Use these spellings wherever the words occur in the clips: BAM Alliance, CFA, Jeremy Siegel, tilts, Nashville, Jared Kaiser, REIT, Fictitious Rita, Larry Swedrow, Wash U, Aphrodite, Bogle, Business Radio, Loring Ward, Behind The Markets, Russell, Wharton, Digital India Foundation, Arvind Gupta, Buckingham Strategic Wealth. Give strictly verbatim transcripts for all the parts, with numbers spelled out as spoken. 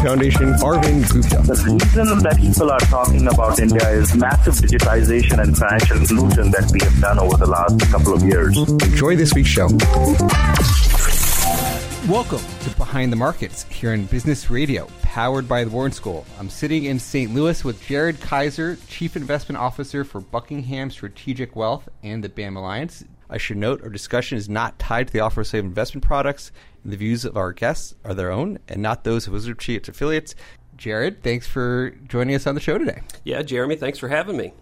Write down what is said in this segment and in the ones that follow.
Foundation, Arvind Gupta. The reason that people are talking about India is massive digitization and financial inclusion that we have done over the last couple of years. Enjoy this week's show. Welcome to Behind the Markets here in Business Radio, powered by the Wharton School. I'm sitting in Saint Louis with Jared Kaiser, Chief Investment Officer for Buckingham Strategic Wealth and the B A M Alliance. I should note our discussion is not tied to the offer of safe investment products. The views of our guests are their own and not those of Wizard Chi, its affiliates. Jared, thanks for joining us on the show today. Yeah, Jeremy, thanks for having me.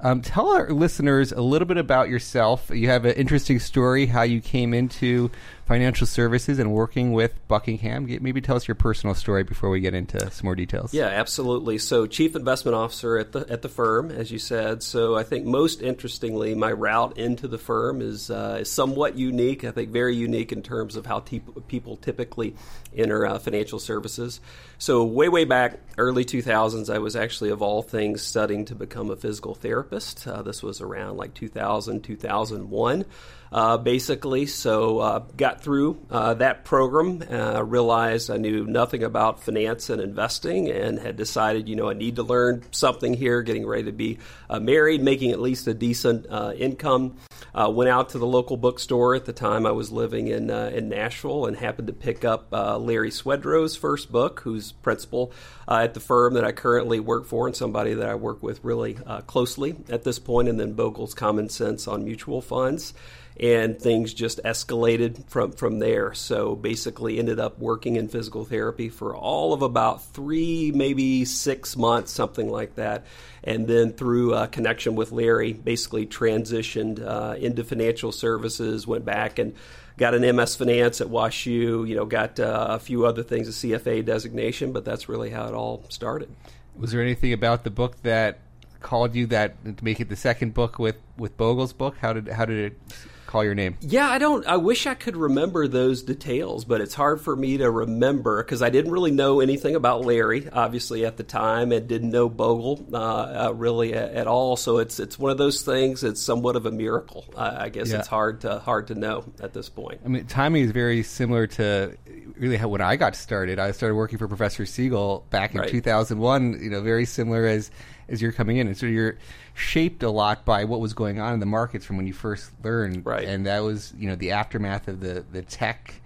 Um, tell our listeners a little bit about yourself. You have an interesting story, how you came into financial services and working with Buckingham. Maybe tell us your personal story before we get into some more details. Yeah, absolutely. So Chief Investment Officer at the at the firm, as you said. So I think most interestingly, my route into the firm is, uh, is somewhat unique, I think very unique in terms of how te- people typically enter uh, financial services. So way, way back, early two thousands, I was actually, of all things, studying to become a physical therapist. Uh, this was around like two thousand, two thousand one. Uh, basically, so uh, got through uh, that program, uh, realized I knew nothing about finance and investing, and had decided, you know, I need to learn something here, getting ready to be uh, married, making at least a decent uh, income. Uh, went out to the local bookstore. At the time I was living in uh, in Nashville and happened to pick up uh, Larry Swedrow's first book, who's principal uh, at the firm that I currently work for and somebody that I work with really uh, closely at this point, and then Bogle's Common Sense on Mutual Funds. And things just escalated from, from there. So basically ended up working in physical therapy for all of about three, maybe six months, something like that. And then through a connection with Larry, basically transitioned uh, into financial services, went back and got an M S Finance at Wash U, you know, got uh, a few other things, a C F A designation, but that's really how it all started. Was there anything about the book that called you that to make it the second book with, with Bogle's book? How did how did it call your name? Yeah, I don't. I wish I could remember those details, but it's hard for me to remember because I didn't really know anything about Larry, obviously at the time, and didn't know Bogle uh, uh, really at, at all. So it's it's one of those things. It's somewhat of a miracle, uh, I guess. Yeah. It's hard to hard to know at this point. I mean, timing is very similar to really how when I got started. I started working for Professor Siegel back in right. two thousand one. You know, very similar as. as you're coming in. And so you're shaped a lot by what was going on in the markets from when you first learned. Right. And that was, you know, the aftermath of the, the tech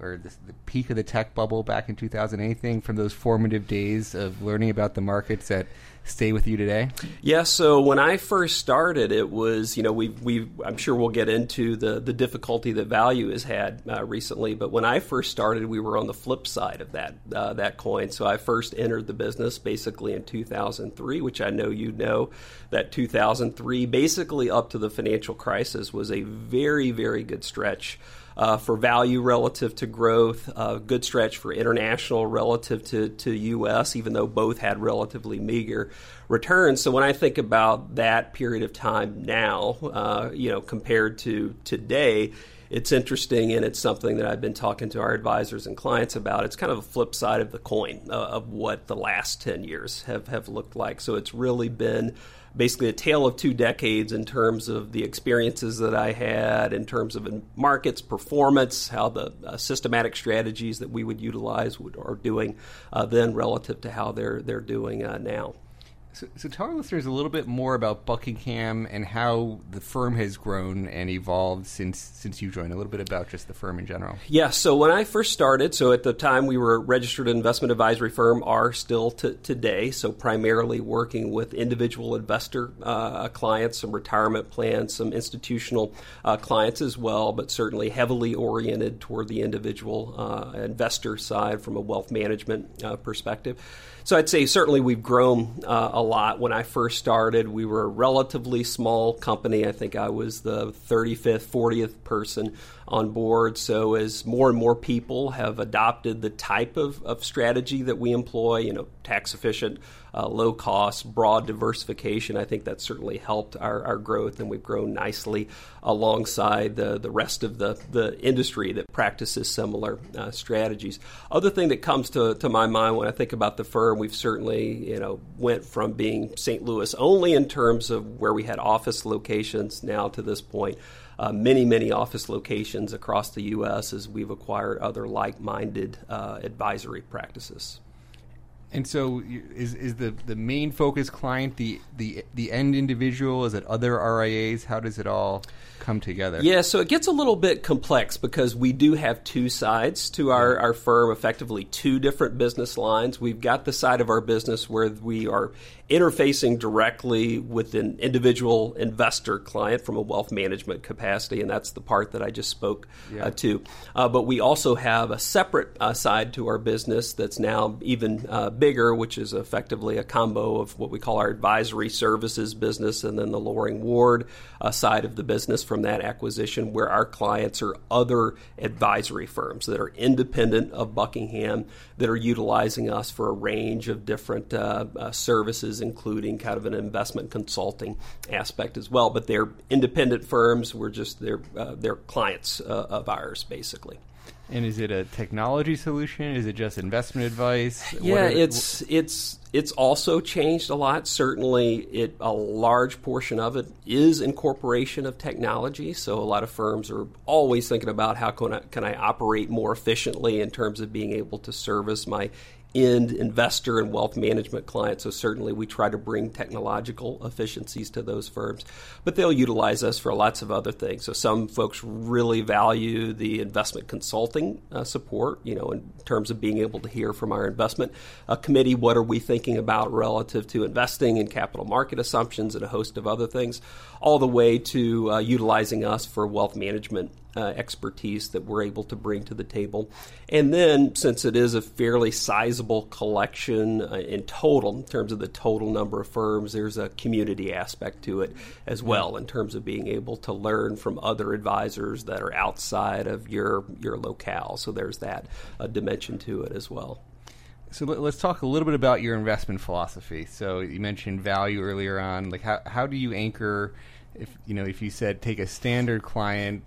or the, the peak of the tech bubble back in two thousand eight thing, from those formative days of learning about the markets that stay with you today? Yeah, so when I first started, it was, you know, we we I'm sure we'll get into the, the difficulty that value has had uh, recently, but when I first started, we were on the flip side of that uh, that coin. So I first entered the business basically in two thousand three, which I know you know, that two thousand three basically up to the financial crisis was a very, very good stretch Uh, for value relative to growth, a uh, good stretch for international relative to, to U S, even though both had relatively meager returns. So when I think about that period of time now, uh, you know, compared to today, it's interesting, and it's something that I've been talking to our advisors and clients about. It's kind of a flip side of the coin uh, of what the last ten years have, have looked like. So it's really been basically a tale of two decades in terms of the experiences that I had, in terms of markets, performance, how the uh, systematic strategies that we would utilize would, are doing uh, then relative to how they're they're doing uh, now. So, so tell our listeners a little bit more about Buckingham and how the firm has grown and evolved since since you joined, a little bit about just the firm in general. Yeah, so when I first started, so at the time we were a registered investment advisory firm, are still t- today, so primarily working with individual investor uh, clients, some retirement plans, some institutional uh, clients as well, but certainly heavily oriented toward the individual uh, investor side from a wealth management uh, perspective. So I'd say certainly we've grown uh, a a lot. When I first started, we were a relatively small company. I think I was the thirty-fifth, fortieth person on board. So as more and more people have adopted the type of, of strategy that we employ, you know, tax efficient, uh, low cost, broad diversification, I think that's certainly helped our, our growth, and we've grown nicely alongside the, the rest of the, the industry that practices similar uh, strategies. Other thing that comes to, to my mind when I think about the firm, we've certainly, you know, went from being Saint Louis only in terms of where we had office locations now to this point. Uh, many, many office locations across the U S as we've acquired other like-minded uh, advisory practices. And so is is the, the main focus client the, the the end individual? Is it other R I As? How does it all come together? Yeah, so it gets a little bit complex because we do have two sides to our, our firm, effectively two different business lines. We've got the side of our business where we are interfacing directly with an individual investor client from a wealth management capacity, and that's the part that I just spoke yeah. uh, to. Uh, but we also have a separate uh, side to our business that's now even uh, bigger, which is effectively a combo of what we call our advisory services business and then the Loring Ward uh, side of the business from that acquisition, where our clients are other advisory firms that are independent of Buckingham that are utilizing us for a range of different uh, uh, services, including kind of an investment consulting aspect as well. But they're independent firms. We're just they're, uh, they're clients uh, of ours, basically. And is it a technology solution? Is it just investment advice? Yeah, what are, it's it's it's also changed a lot. Certainly, it a large portion of it is incorporation of technology. So a lot of firms are always thinking about how can I, can I operate more efficiently in terms of being able to service my end investor and wealth management clients. So certainly we try to bring technological efficiencies to those firms, but they'll utilize us for lots of other things. So some folks really value the investment consulting uh, support, you know, in terms of being able to hear from our investment uh, committee, what are we thinking about relative to investing and capital market assumptions and a host of other things, all the way to uh, utilizing us for wealth management Uh, expertise that we're able to bring to the table. And then, since it is a fairly sizable collection uh, in total, in terms of the total number of firms, there's a community aspect to it as well, in terms of being able to learn from other advisors that are outside of your, your locale. So there's that uh, dimension to it as well. So let's talk a little bit about your investment philosophy. So you mentioned value earlier on. Like, how, how do you anchor? If you know, if you said take a standard client,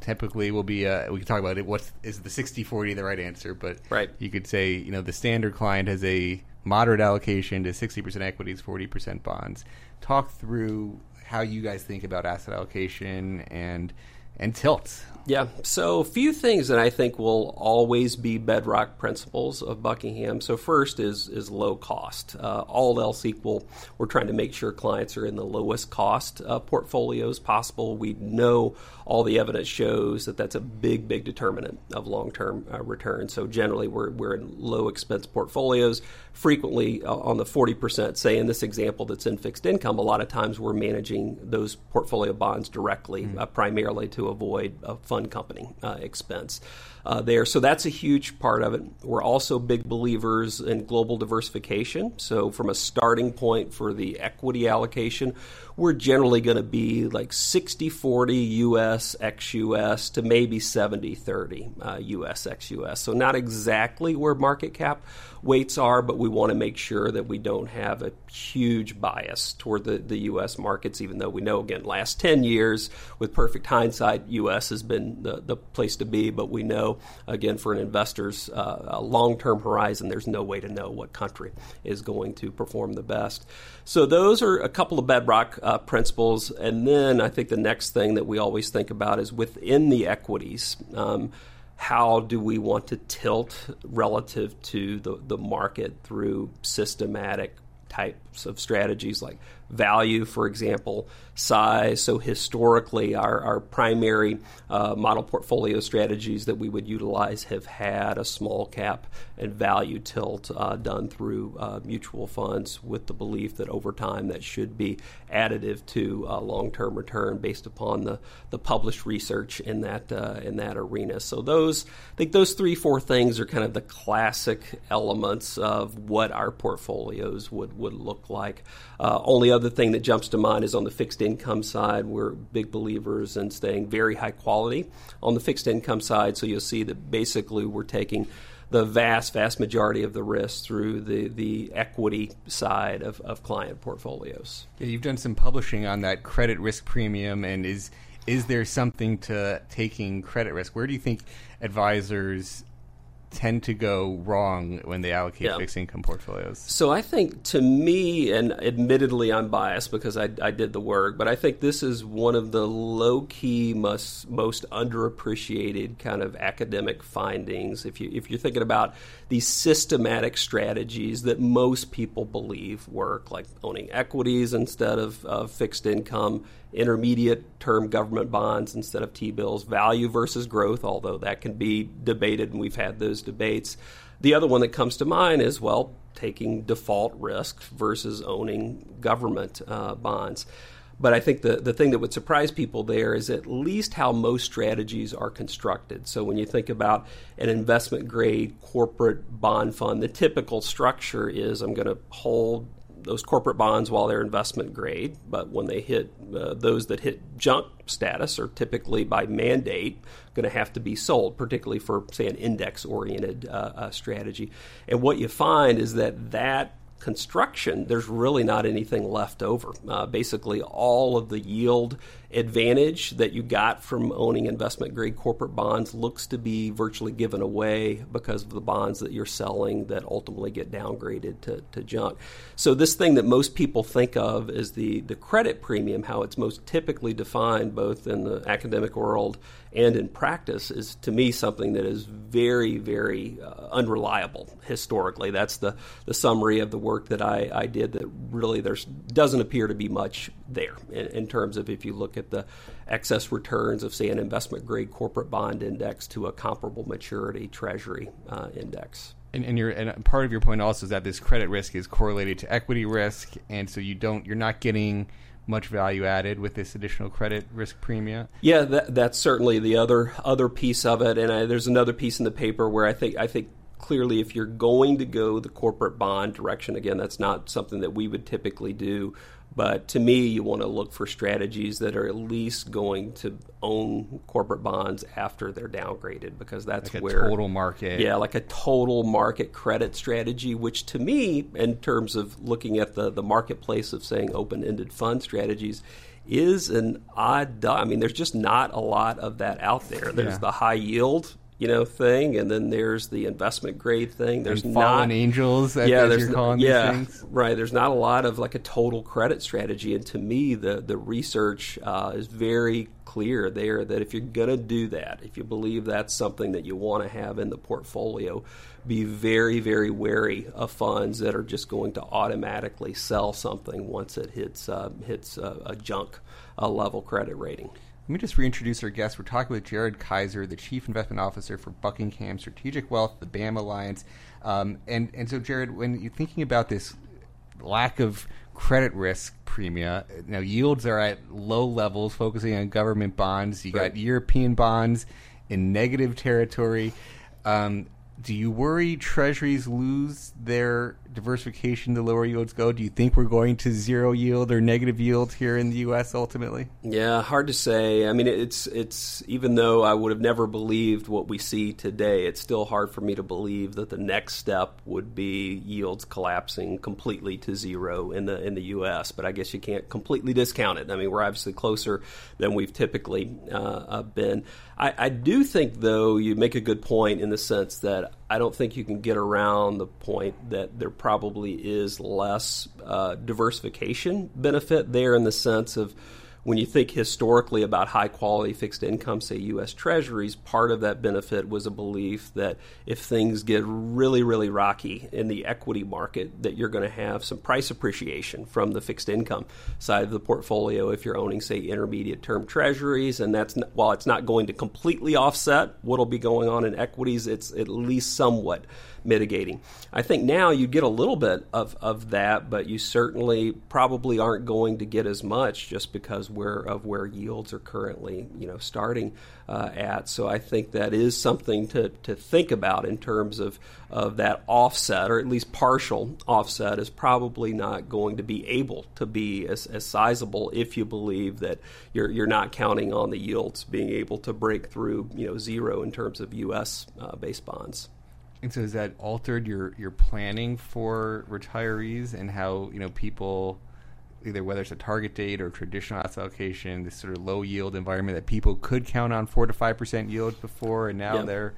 typically will be a, we can talk about it. What is the sixty forty the right answer? But right. You could say, you know, the standard client has a moderate allocation to sixty percent equities, forty percent bonds. Talk through how you guys think about asset allocation and and tilts. Yeah, so a few things that I think will always be bedrock principles of Buckingham. So first is is low cost. Uh, all else equal, we're trying to make sure clients are in the lowest cost uh, portfolios possible. We know all the evidence shows that that's a big, big determinant of long-term uh, return. So generally, we're we're in low expense portfolios. Frequently uh, on the forty percent, say in this example that's in fixed income, a lot of times we're managing those portfolio bonds directly, mm-hmm. uh, primarily to avoid a fund company uh, expense uh, there. So that's a huge part of it. We're also big believers in global diversification. So from a starting point for the equity allocation, we're generally going to be like sixty forty U S ex-U S to maybe seventy thirty uh, U S ex-U S. So not exactly where market cap weights are, but we want to make sure that we don't have a huge bias toward the, the U S markets, even though we know, again, last ten years, with perfect hindsight, U S has been The, the place to be, but we know, again, for an investor's uh, long-term horizon, there's no way to know what country is going to perform the best. So those are a couple of bedrock uh, principles. And then I think the next thing that we always think about is within the equities, um, how do we want to tilt relative to the, the market through systematic types of strategies like value, for example, size. So historically, our, our primary uh, model portfolio strategies that we would utilize have had a small cap and value tilt uh, done through uh, mutual funds, with the belief that over time that should be additive to uh, long-term return based upon the, the published research in that uh, in that arena. So those, I think those three, four things are kind of the classic elements of what our portfolios would, would look like. Uh, only other thing that jumps to mind is on the fixed income side. We're big believers in staying very high quality on the fixed income side. So you'll see that basically we're taking the vast, vast majority of the risk through the, the equity side of, of client portfolios. Yeah, you've done some publishing on that credit risk premium, and is is there something to taking credit risk? Where do you think advisors tend to go wrong when they allocate yeah. fixed income portfolios? So I think, to me, and admittedly I'm biased because I, I did the work, but I think this is one of the low-key, most, most underappreciated kind of academic findings. If you, if you're thinking about these systematic strategies that most people believe work, like owning equities instead of, of fixed income, intermediate-term government bonds instead of T-bills, value versus growth, although that can be debated, and we've had those debates. The other one that comes to mind is, well, taking default risk versus owning government uh, bonds. But I think the, the thing that would surprise people there is at least how most strategies are constructed. So when you think about an investment-grade corporate bond fund, the typical structure is I'm going to hold those corporate bonds while they're investment grade, but when they hit, uh, those that hit junk status are typically by mandate going to have to be sold, particularly for, say, an index-oriented uh, uh, strategy. And what you find is that that construction, there's really not anything left over. Uh, basically, all of the yield advantage that you got from owning investment-grade corporate bonds looks to be virtually given away because of the bonds that you're selling that ultimately get downgraded to, to junk. So this thing that most people think of as the, the credit premium, how it's most typically defined both in the academic world and in practice, is, to me, something that is very, very uh, unreliable historically. That's the, the summary of the work that I, I did, that really there doesn't appear to be much there in, in terms of, if you look at the excess returns of, say, an investment-grade corporate bond index to a comparable maturity treasury uh, index. And, and, your, and part of your point also is that this credit risk is correlated to equity risk, and so you don't, you're not getting much value added with this additional credit risk premium. Yeah, that, that's certainly the other other piece of it. And I, there's another piece in the paper where I think I think. Clearly, if you're going to go the corporate bond direction, again, that's not something that we would typically do. But to me, you want to look for strategies that are at least going to own corporate bonds after they're downgraded, because that's like where... Like a total market. Yeah, like a total market credit strategy, which to me, in terms of looking at the, the marketplace of, saying, open-ended fund strategies, is an odd... I mean, there's just not a lot of that out there. There's yeah. the high yield, you know, thing, and then there's the investment grade thing. There's and fallen not, angels, as yeah, you're calling yeah, these things. Right. There's not a lot of like a total credit strategy, and to me, the the research uh, is very clear there that if you're going to do that, if you believe that's something that you want to have in the portfolio, be very, very wary of funds that are just going to automatically sell something once it hits uh, hits uh, a junk uh, level credit rating. Let me just reintroduce our guest. We're talking with Jared Kaiser, the Chief Investment Officer for Buckingham Strategic Wealth, the BAM Alliance. Um, and, and so, Jared, when you're thinking about this lack of credit risk premia, now yields are at low levels, focusing on government bonds. You right. got European bonds in negative territory. Um, do you worry treasuries lose their diversification the lower yields go? Do you think we're going to zero yield or negative yield here in the U S ultimately? Yeah, hard to say. I mean, it's it's even though I would have never believed what we see today, it's still hard for me to believe that the next step would be yields collapsing completely to zero in the in the U S, but I guess you can't completely discount it. I mean, we're obviously closer than we've typically uh, been. I, I do think, though, you make a good point in the sense that I don't think you can get around the point that there probably is less uh, diversification benefit there, in the sense of when you think historically about high-quality fixed income, say U S Treasuries, part of that benefit was a belief that if things get really, really rocky in the equity market, that you're going to have some price appreciation from the fixed income side of the portfolio if you're owning, say, intermediate-term Treasuries. And that's not, while it's not going to completely offset what'll be going on in equities, it's at least somewhat mitigating. I think now you get a little bit of, of that, but you certainly probably aren't going to get as much just because where of where yields are currently, you know, starting uh, at. So I think that is something to, to think about in terms of, of that offset, or at least partial offset is probably not going to be able to be as, as sizable if you believe that you're you're not counting on the yields being able to break through, you know, zero in terms of U S uh, based bonds. And so has that altered your, your planning for retirees and how, you know, people, either whether it's a target date or traditional asset allocation, this sort of low yield environment that people could count on four to five percent yield before, and now yep. they're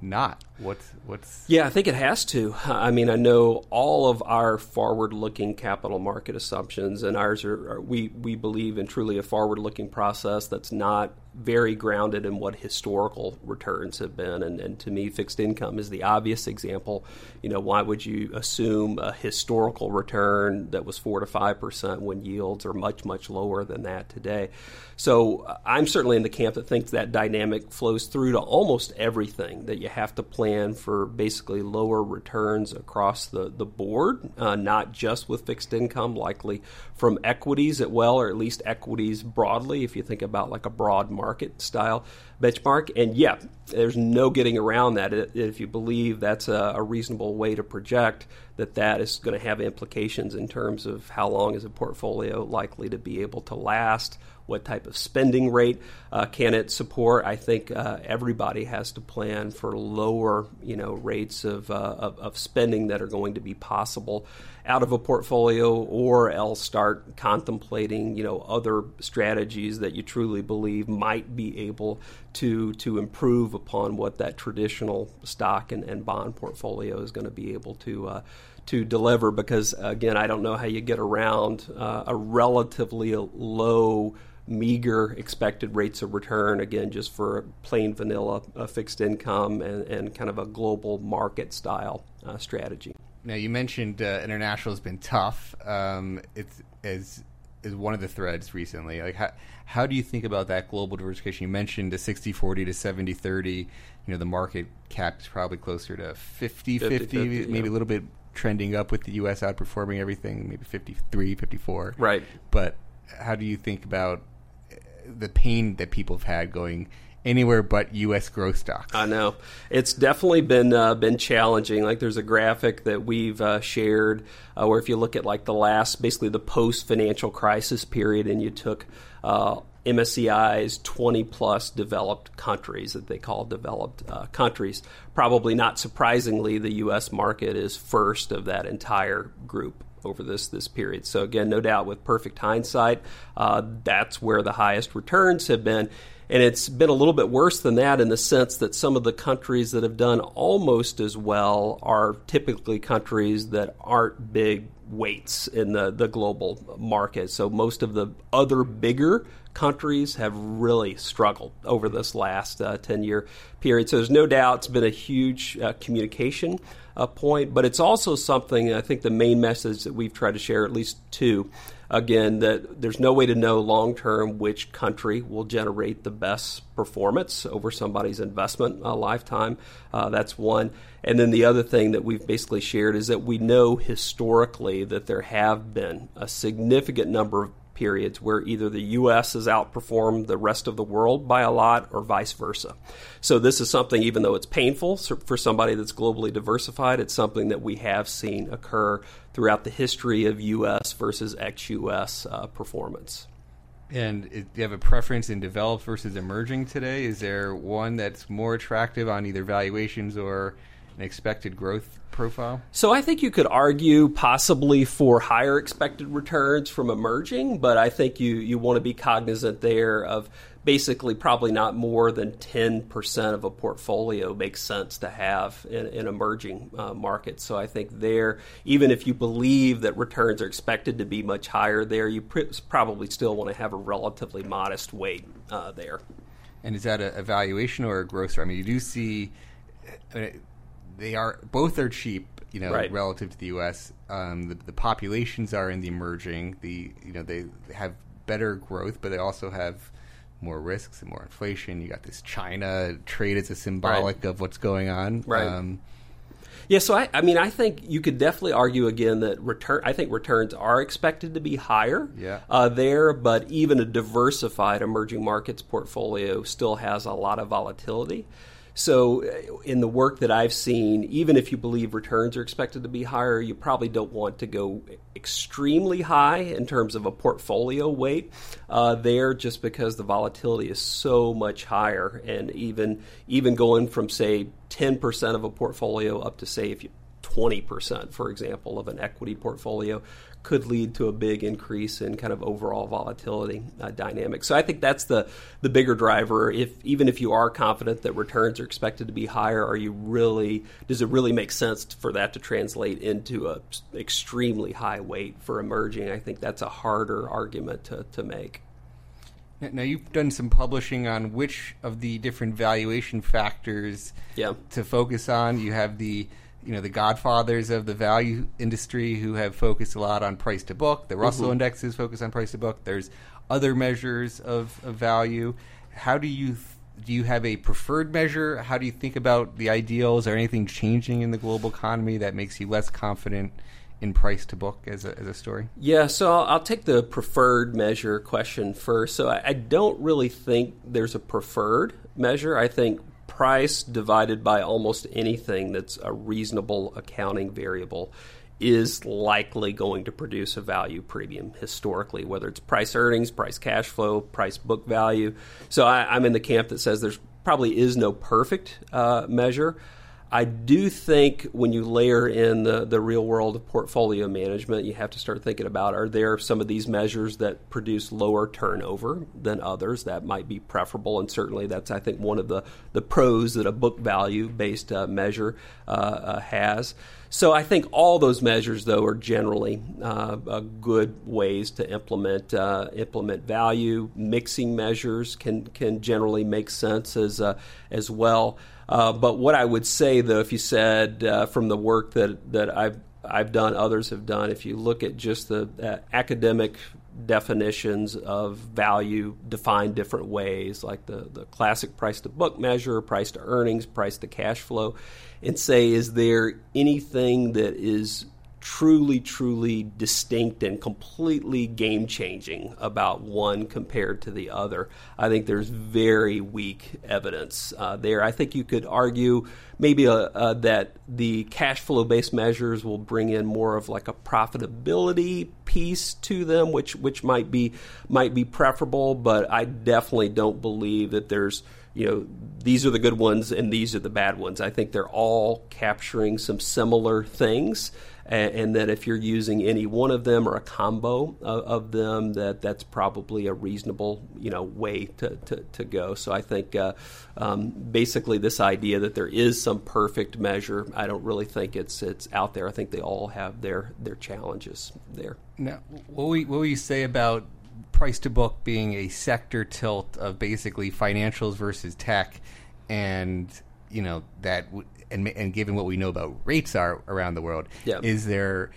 not? What's what's? Yeah, I think it has to. I mean, I know all of our forward-looking capital market assumptions, and ours are, are we we believe in truly a forward-looking process that's not very grounded in what historical returns have been. And, and to me, fixed income is the obvious example. You know, why would you assume a historical return that was four to five percent when yields are much, much lower than that today? So I'm certainly in the camp that thinks that dynamic flows through to almost everything, that you have to plan for basically lower returns across the, the board, uh, not just with fixed income, likely from equities as well, or at least equities broadly, if you think about like a broad market. market style benchmark. And yeah, there's no getting around that. If you believe that's a, a reasonable way to project, that that is going to have implications in terms of how long is a portfolio likely to be able to last, what type of spending rate uh, can it support. I think uh, everybody has to plan for lower, you know, rates of, uh, of of spending that are going to be possible out of a portfolio, or else start contemplating, you know, other strategies that you truly believe might be able to to improve upon what that traditional stock and, and bond portfolio is going to be able to uh, to deliver. Because again, I don't know how you get around uh, a relatively low, meager expected rates of return, again, just for plain vanilla uh, fixed income and, and kind of a global market style uh, strategy. Now, you mentioned uh, international has been tough. Um, it's as is one of the threads recently. Like, how, how do you think about that global diversification? You mentioned the sixty forty to seventy thirty. You know, the market cap is probably closer to fifty fifty, maybe yeah. a little bit trending up with the U S outperforming everything, maybe fifty-three, fifty-four. Right. But how do you think about the pain that people have had going anywhere but U S growth stocks? I know. It's definitely been uh, been challenging. Like, there's a graphic that we've uh, shared uh, where if you look at like the last, basically the post-financial crisis period, and you took uh, M S C I's twenty-plus developed countries that they call developed uh, countries, probably not surprisingly, the U S market is first of that entire group over this this period. So again, no doubt with perfect hindsight, uh, that's where the highest returns have been. And it's been a little bit worse than that in the sense that some of the countries that have done almost as well are typically countries that aren't big weights in the, the global market. So most of the other bigger countries have really struggled over this last uh, ten-year period. So there's no doubt it's been a huge uh, communication uh, point, but it's also something, I think the main message that we've tried to share, at least two, again, that there's no way to know long-term which country will generate the best performance over somebody's investment uh, lifetime. Uh, that's one. And then the other thing that we've basically shared is that we know historically that there have been a significant number of periods where either the U S has outperformed the rest of the world by a lot or vice versa. So this is something, even though it's painful for somebody that's globally diversified, it's something that we have seen occur throughout the history of U S versus ex-U S uh, performance. And do you have a preference in developed versus emerging today? Is there one that's more attractive on either valuations or an expected growth profile? So I think you could argue possibly for higher expected returns from emerging, but I think you, you want to be cognizant there of basically probably not more than ten percent of a portfolio makes sense to have in, in emerging uh, markets. So I think there, even if you believe that returns are expected to be much higher there, you pr- probably still want to have a relatively modest weight uh, there. And is that a, a valuation or a growth? I mean, you do see I mean, they are both are cheap, you know, right. relative to the U S. Um, the, the populations are in the emerging. The you know they have better growth, but they also have more risks and more inflation. You got this China trade as a symbolic right. of what's going on. Right. Um, yeah, so I, I mean, I think you could definitely argue again that return. I think returns are expected to be higher yeah. uh, there, but even a diversified emerging markets portfolio still has a lot of volatility. So in the work that I've seen, even if you believe returns are expected to be higher, you probably don't want to go extremely high in terms of a portfolio weight uh, there just because the volatility is so much higher. And even even going from, say, ten percent of a portfolio up to, say, if you twenty percent, for example, of an equity portfolio could lead to a big increase in kind of overall volatility uh, dynamics. So I think that's the the bigger driver. If even if you are confident that returns are expected to be higher, are you really does it really make sense for that to translate into a extremely high weight for emerging? I think that's a harder argument to, to make. Now, you've done some publishing on which of the different valuation factors yeah. to focus on. You have the You know, the godfathers of the value industry who have focused a lot on price to book. The Russell mm-hmm. indexes focus on price to book. There's other measures of, of value. How do you th- do you have a preferred measure? How do you think about the ideals? Are anything changing in the global economy that makes you less confident in price to book as a, as a story? Yeah, so I'll, I'll take the preferred measure question first. So I, I don't really think there's a preferred measure. I think price divided by almost anything that's a reasonable accounting variable is likely going to produce a value premium historically, whether it's price earnings, price cash flow, price book value. So I, I'm in the camp that says there's probably is no perfect uh, measure. I do think when you layer in the, the real world of portfolio management, you have to start thinking about, are there some of these measures that produce lower turnover than others? That might be preferable, and certainly that's, I think, one of the, the pros that a book value-based uh, measure uh, uh, has. So I think all those measures, though, are generally uh, uh, good ways to implement uh, implement value. Mixing measures can can generally make sense as uh, as well. Uh, but what I would say, though, if you said uh, from the work that, that I've I've done, others have done, if you look at just the uh, academic definitions of value defined different ways, like the, the classic price-to-book measure, price-to-earnings, price-to-cash flow, and say, is there anything that is truly, truly distinct and completely game-changing about one compared to the other? I think there's very weak evidence uh, there. I think you could argue maybe uh, uh, that the cash flow-based measures will bring in more of like a profitability piece to them, which which might be might be preferable, but I definitely don't believe that there's you know, these are the good ones and these are the bad ones. I think they're all capturing some similar things, and, and that if you're using any one of them or a combo of, of them, that that's probably a reasonable, you know, way to, to, to go. So I think uh, um, basically this idea that there is some perfect measure, I don't really think it's it's out there. I think they all have their, their challenges there. Now, what we, what will you say about price to book being a sector tilt of basically financials versus tech, and you know that, w- and and given what we know about rates are around the world, yeah. is there?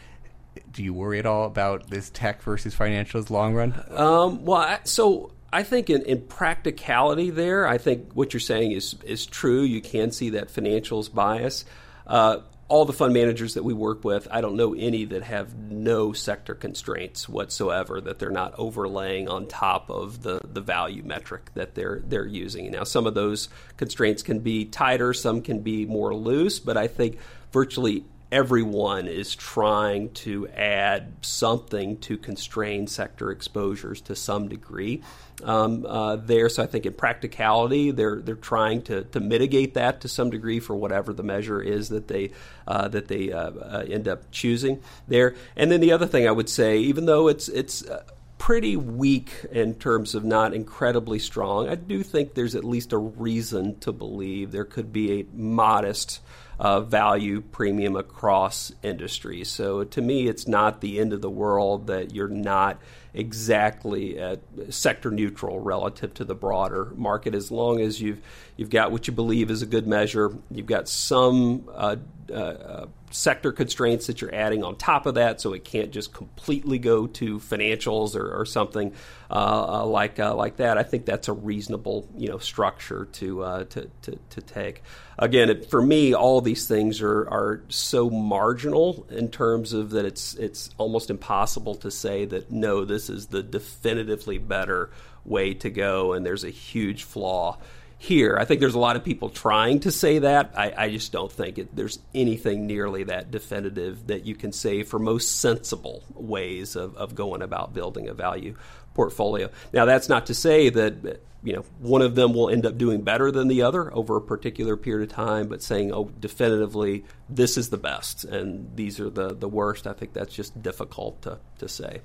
Do you worry at all about this tech versus financials long run? Um, well, I, so. I think in, in practicality there, I think what you're saying is is true. You can see that financials bias. Uh, all the fund managers that we work with, I don't know any that have no sector constraints whatsoever, that they're not overlaying on top of the, the value metric that they're they're using. Now, some of those constraints can be tighter, some can be more loose, but I think virtually everyone is trying to add something to constrain sector exposures to some degree um, uh, there. So I think in practicality, they're they're trying to, to mitigate that to some degree for whatever the measure is that they uh, that they uh, uh, end up choosing there. And then the other thing I would say, even though it's it's uh, pretty weak in terms of not incredibly strong, I do think there's at least a reason to believe there could be a modest Uh, value premium across industries. So to me, it's not the end of the world that you're not exactly at sector neutral relative to the broader market, as long as you've you've got what you believe is a good measure. You've got some uh, uh, sector constraints that you're adding on top of that, so it can't just completely go to financials or, or something uh, uh, like uh, like that. I think that's a reasonable you know structure to uh, to, to to take. Again, it, for me, all these things are are so marginal in terms of that it's it's almost impossible to say that no, this is the definitively better way to go, and there's a huge flaw here. I think there's a lot of people trying to say that. I, I just don't think it, there's anything nearly that definitive that you can say for most sensible ways of, of going about building a value portfolio. Now, that's not to say that you know one of them will end up doing better than the other over a particular period of time, but saying, oh, definitively, this is the best and these are the, the worst, I think that's just difficult to, to say.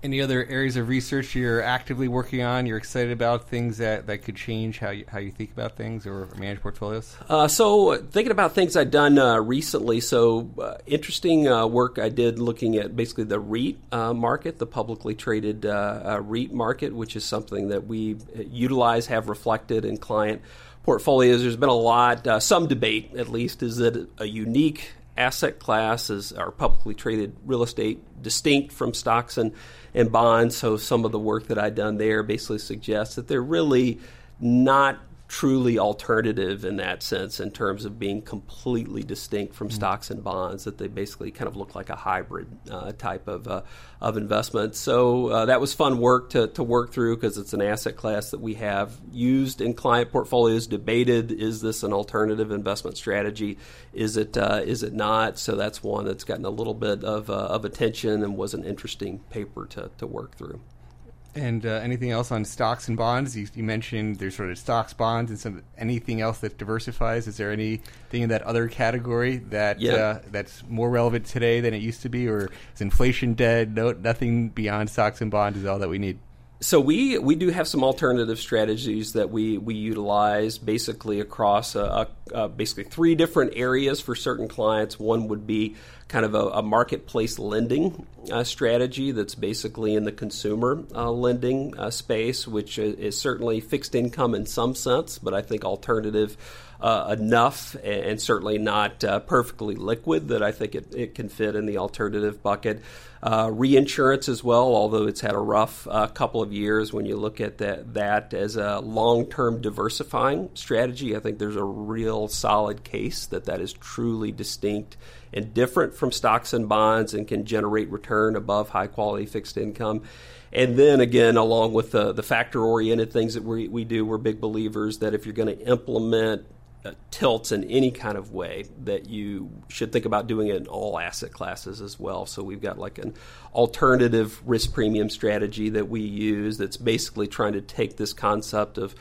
Any other areas of research you're actively working on, you're excited about, things that, that could change how you, how you think about things or manage portfolios? Uh, so thinking about things I've done uh, recently, so uh, interesting uh, work I did looking at basically the REIT uh, market, the publicly traded uh, uh, REIT market, which is something that we utilize, have reflected in client portfolios. There's been a lot, uh, some debate at least, is it a unique asset classes are publicly traded real estate distinct from stocks and, and bonds. So some of the work that I've done there basically suggests that they're really not truly alternative in that sense in terms of being completely distinct from mm-hmm. stocks and bonds, that they basically kind of look like a hybrid uh, type of uh, of investment. So uh, that was fun work to, to work through because it's an asset class that we have used in client portfolios, debated, is this an alternative investment strategy? Is it uh, is it not? So that's one that's gotten a little bit of, uh, of attention and was an interesting paper to, to work through. And uh, anything else on stocks and bonds? You, you mentioned there's sort of stocks, bonds, and some anything else that diversifies. Is there anything in that other category that yeah. uh, that's more relevant today than it used to be, or is inflation dead? No, nothing beyond stocks and bonds is all that we need. So we, we do have some alternative strategies that we, we utilize basically across a, a, a basically three different areas for certain clients. One would be kind of a, a marketplace lending uh, strategy that's basically in the consumer uh, lending uh, space, which is certainly fixed income in some sense, but I think alternative Uh, enough and, and certainly not uh, perfectly liquid that I think it, it can fit in the alternative bucket. Uh, reinsurance as well, although it's had a rough uh, couple of years when you look at that, that as a long-term diversifying strategy. I think there's a real solid case that that is truly distinct and different from stocks and bonds and can generate return above high-quality fixed income. And then, again, along with the, the factor-oriented things that we, we do, we're big believers that if you're going to implement Uh, tilts in any kind of way, that you should think about doing it in all asset classes as well. So we've got like an alternative risk premium strategy that we use that's basically trying to take this concept of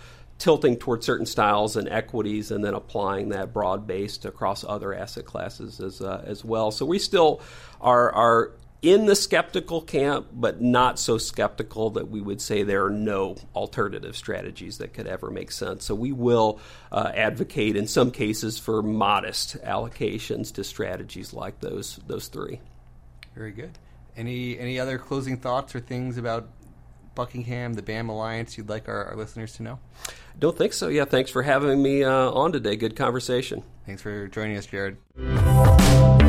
tilting towards certain styles and equities and then applying that broad-based across other asset classes as uh, as well. So we still are are in the skeptical camp, but not so skeptical that we would say there are no alternative strategies that could ever make sense. So we will uh, advocate in some cases for modest allocations to strategies like those those three. Very good. Any any other closing thoughts or things about Buckingham, the BAM Alliance, you'd like our, our listeners to know? Don't think so. Yeah, thanks for having me uh, on today. Good conversation. Thanks for joining us, Jared.